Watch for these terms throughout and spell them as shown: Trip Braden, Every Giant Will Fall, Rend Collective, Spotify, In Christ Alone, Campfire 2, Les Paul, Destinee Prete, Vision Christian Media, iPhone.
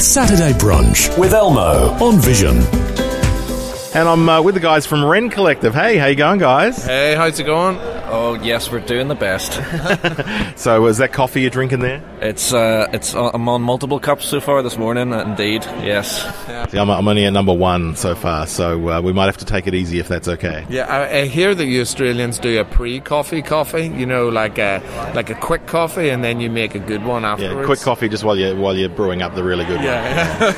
Saturday Brunch with Elmo on Vision. And I'm with the guys from Rend Collective. Hey, how you going, guys? Hey, how's it going? Oh, yes, we're doing the best. So is that coffee you're drinking there? I'm on multiple cups so far this morning, indeed, yes. Yeah. See, I'm only at number one so far, so we might have to take it easy if that's okay. Yeah, I hear that you Australians do a pre-coffee coffee, you know, like a quick coffee, and then you make a good one afterwards. Yeah, quick coffee just while you're brewing up the really good one. Yeah.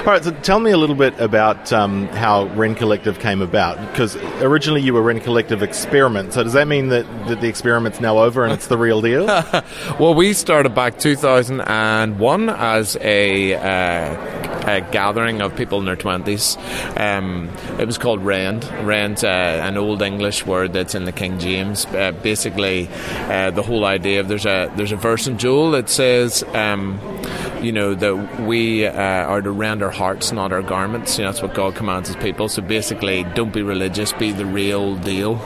All right, so tell me a little bit about how Rend Collective came about, because originally you were Rend Collective Experiments. So does that mean that the experiment's now over and it's the real deal? Well, we started back 2001 as a gathering of people in their 20s. It was called Rend. Rend's an old English word that's in the King James. Basically, the whole idea of there's a verse in Joel that says, that we are to rend our hearts, not our garments. You know, that's what God commands His people. So basically, don't be religious, be the real deal.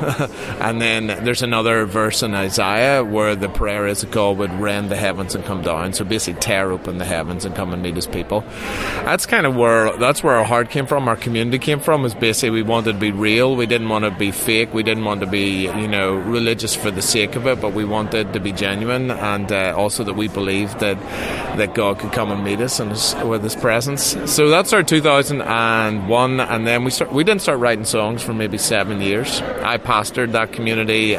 And then there's another verse in Isaiah where the prayer is that God would rend the heavens and come down. So basically, tear open the heavens and come and meet His people. That's kind of where our heart came from, our community came from, is basically we wanted to be real. We didn't want to be fake. We didn't want to be, religious for the sake of it, but we wanted to be genuine, and also that we believed that God could come and meet us and with His presence. So that's our 2001, and then we didn't start writing songs for maybe 7 years. I pastored that community.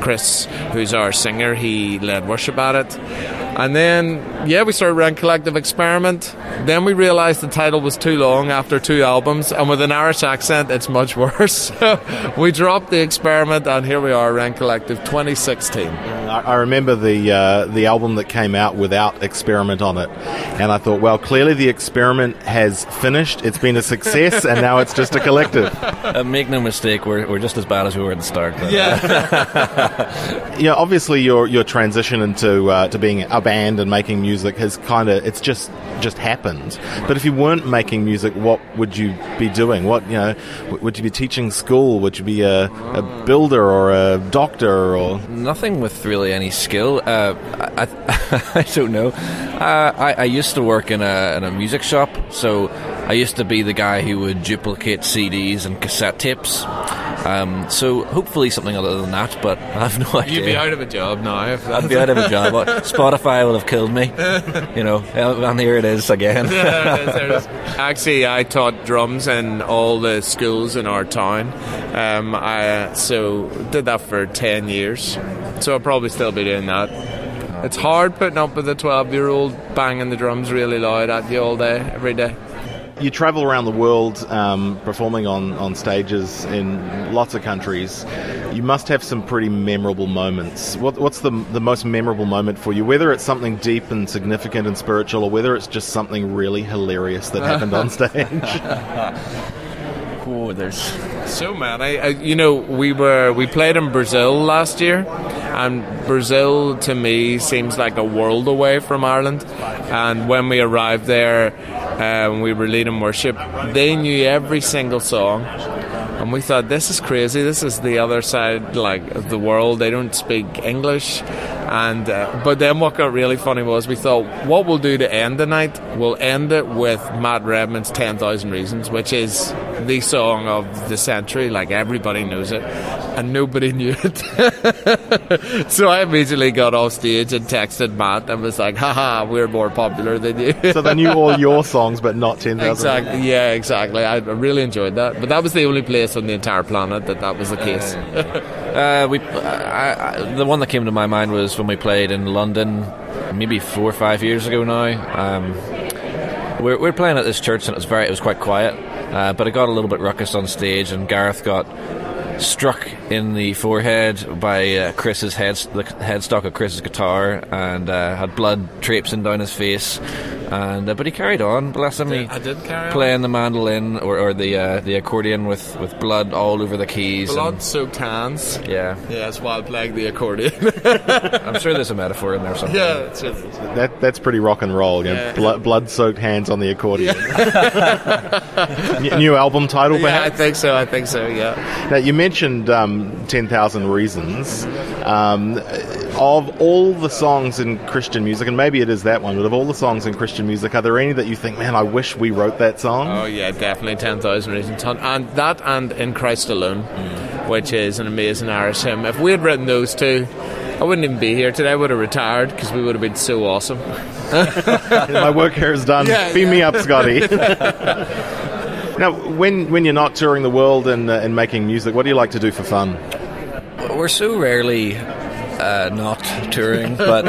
Chris, who's our singer, he led worship at it. And then, we started Rend Collective Experiment. Then we realised the title was too long after 2 albums, and with an Irish accent, it's much worse. We dropped the experiment, and here we are, Rend Collective 2016. I remember the album that came out without Experiment on it, and I thought, well, clearly the experiment has finished. It's been a success, and now it's just a collective. Make no mistake, we're just as bad as we were at the start. But, obviously your transition into to being a band and making music has it's just happened. But if you weren't making music, what would you be doing? Would you be teaching school? Would you be a builder or a doctor or nothing with really any skill? I don't know. I used to work in a music shop, so I used to be the guy who would duplicate CDs and cassette tapes. So hopefully something other than that, but I have no idea. You'd be out of a job now. I'd be out of a job. Spotify will have killed me. And here it is again. There it is. Actually, I taught drums in all the schools in our town. I did that for 10 years. So I'll probably still be doing that. It's hard putting up with a 12-year-old banging the drums really loud at you all day, every day. You travel around the world performing on stages in lots of countries. You must have some pretty memorable moments. What's the most memorable moment for you? Whether it's something deep and significant and spiritual, or whether it's just something really hilarious that happened on stage. Oh, there's so many. We played in Brazil last year, and Brazil to me seems like a world away from Ireland. And when we arrived there, we were leading worship. They knew every single song. And we thought, this is crazy. This is the other side, of the world. They don't speak English. And but then what got really funny was we thought, what we'll do to end the night, we'll end it with Matt Redman's 10,000 Reasons, which is the song of the century. Everybody knows it. And nobody knew it. So I immediately got off stage and texted Matt and was like, haha, we're more popular than you. So they knew all your songs, but not 10,000. Exactly. Yeah, exactly. I really enjoyed that. But that was the only place on the entire planet that was the case. The one that came to my mind was when we played in London maybe 4 or 5 years ago now. We're playing at this church, and it was quite quiet, but it got a little bit ruckus on stage, and Gareth got struck in the forehead by Chris's the headstock of Chris's guitar, and had blood traipsing down his face. And but he carried on, bless him. He did carry on playing the mandolin or the accordion with blood all over the keys. Blood-soaked hands. Yeah. Yes, while playing the accordion. I'm sure there's a metaphor in there somewhere. Yeah, that's pretty rock and roll. Yeah. Blood-soaked hands on the accordion. Yeah. New album title, perhaps? Yeah, I think so, yeah. Now, you mentioned 10,000 Reasons. Of all the songs in Christian music, and maybe it is that one, but of all the songs in Christian music, are there any that you think, man, I wish we wrote that song? Oh, yeah, definitely 10,000 Reasons. And that and In Christ Alone, which is an amazing Irish hymn. If we had written those two, I wouldn't even be here today. I would have retired because we would have been so awesome. My work here is done. Feed me up, Scotty. Now, when you're not touring the world and making music, what do you like to do for fun? We're so rarely not touring, but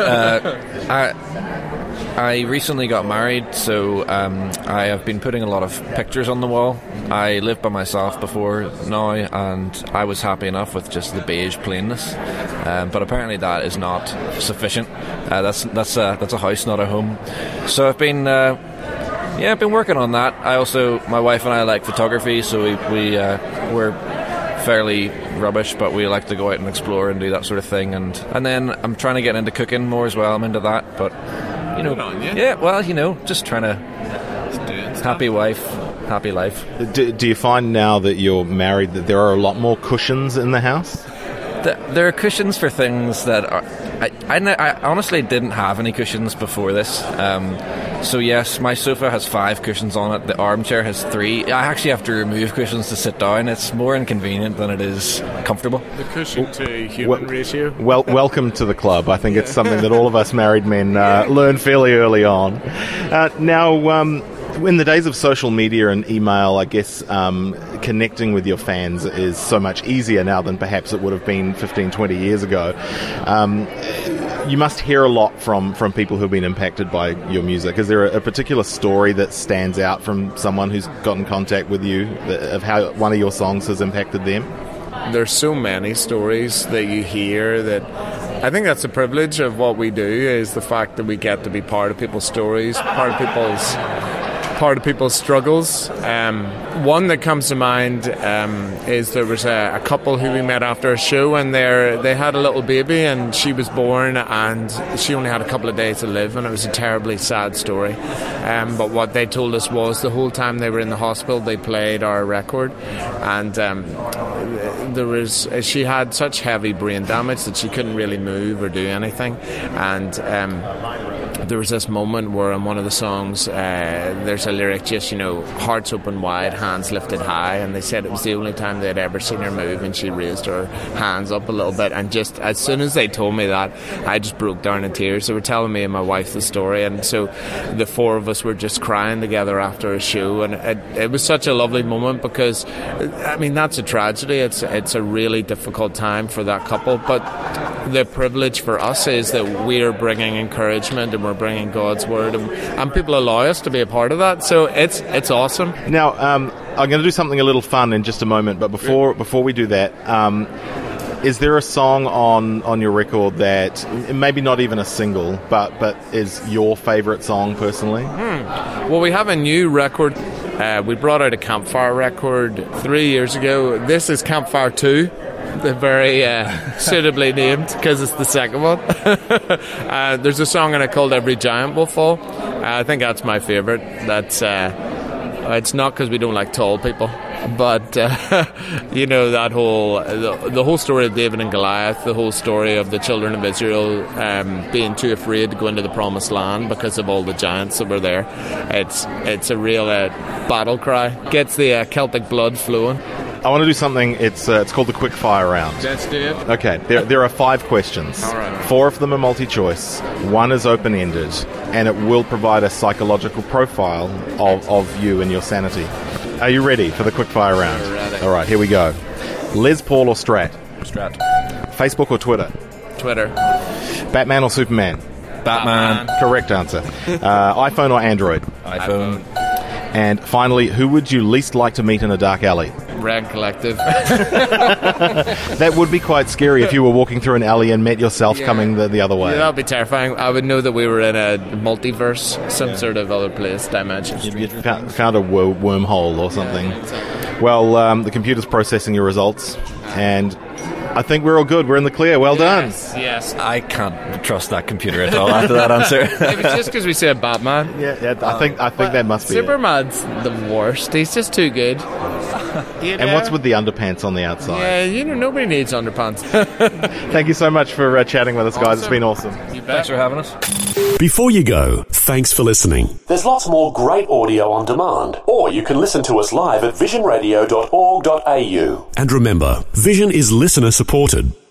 I recently got married, so I have been putting a lot of pictures on the wall. I lived by myself before now, and I was happy enough with just the beige plainness, but apparently that is not sufficient. That's a house, not a home. So I've been... I've been working on that. I also, my wife and I like photography, so we're fairly rubbish, but we like to go out and explore and do that sort of thing. And then I'm trying to get into cooking more as well. I'm into that, but you know, just trying to happy wife, happy life. Do you find now that you're married that there are a lot more cushions in the house? There are cushions for things that are... I honestly didn't have any cushions before this. So yes, my sofa has 5 cushions on it. The armchair has 3. I actually have to remove cushions to sit down. It's more inconvenient than it is comfortable. The cushion to human ratio. Well, welcome to the club. I think it's something that all of us married men learn fairly early on. In the days of social media and email, I guess connecting with your fans is so much easier now than perhaps it would have been 15, 20 years ago. You must hear a lot from people who've been impacted by your music. Is there a particular story that stands out from someone who's got in contact with you of how one of your songs has impacted them? There's so many stories that you hear that I think that's the privilege of what we do, is the fact that we get to be part of people's stories, part of people's struggles. One that comes to mind is there was a couple who we met after a show, and they had a little baby, and she was born, and she only had a couple of days to live, and it was a terribly sad story. But what they told us was the whole time they were in the hospital, they played our record, and she had such heavy brain damage that she couldn't really move or do anything, and there was this moment where on one of the songs there's a lyric just, hearts open wide, hands lifted high, and they said it was the only time they'd ever seen her move, and she raised her hands up a little bit, and just as soon as they told me that, I just broke down in tears. They were telling me and my wife the story, and so the 4 of us were just crying together after a show, and it was such a lovely moment because, I mean, that's a tragedy. It's a really difficult time for that couple, but the privilege for us is that we're bringing encouragement and we're bringing God's word, and people allow us to be a part of that, so it's awesome. Now, I'm going to do something a little fun in just a moment, but before we do that, is there a song on your record that, maybe not even a single, but is your favourite song personally? Well, we have a new record. We brought out a Campfire record 3 years ago. This is Campfire 2. They're very suitably named because it's the second one. There's a song in it called Every Giant Will Fall. I think that's my favourite. That's it's not because we don't like tall people, but that whole the whole story of David and Goliath, the whole story of the children of Israel being too afraid to go into the promised land because of all the giants that were there. It's a real battle cry. Gets the Celtic blood flowing. I want to do something. It's called the quick fire round. Let's do it. Okay. There are 5 questions. All right. 4 of them are multi-choice. 1 is open-ended, and it will provide a psychological profile of you and your sanity. Are you ready for the quick fire round? Ready. All right. Here we go. Les Paul or Strat? Strat. Facebook or Twitter? Twitter. Batman or Superman? Batman. Correct answer. iPhone or Android? iPhone. And finally, who would you least like to meet in a dark alley? Rend Collective. That would be quite scary if you were walking through an alley and met yourself coming the other way. Yeah, that would be terrifying. I would know that we were in a multiverse, some sort of other place, dimension. You'd found a wormhole or something. Yeah, exactly. Well, the computer's processing your results, and I think we're all good. We're in the clear. Well done. Yes. I can't trust that computer at all after that answer. It was just because we said Batman. Yeah. I think that must be Superman's the worst. He's just too good. You know? And what's with the underpants on the outside? Yeah, you know, nobody needs underpants. Thank you so much for chatting with us, guys. Awesome. It's been awesome. You bet. Thanks for having us. Before you go, thanks for listening. There's lots more great audio on demand, or you can listen to us live at visionradio.org.au. And remember, Vision is listener supported.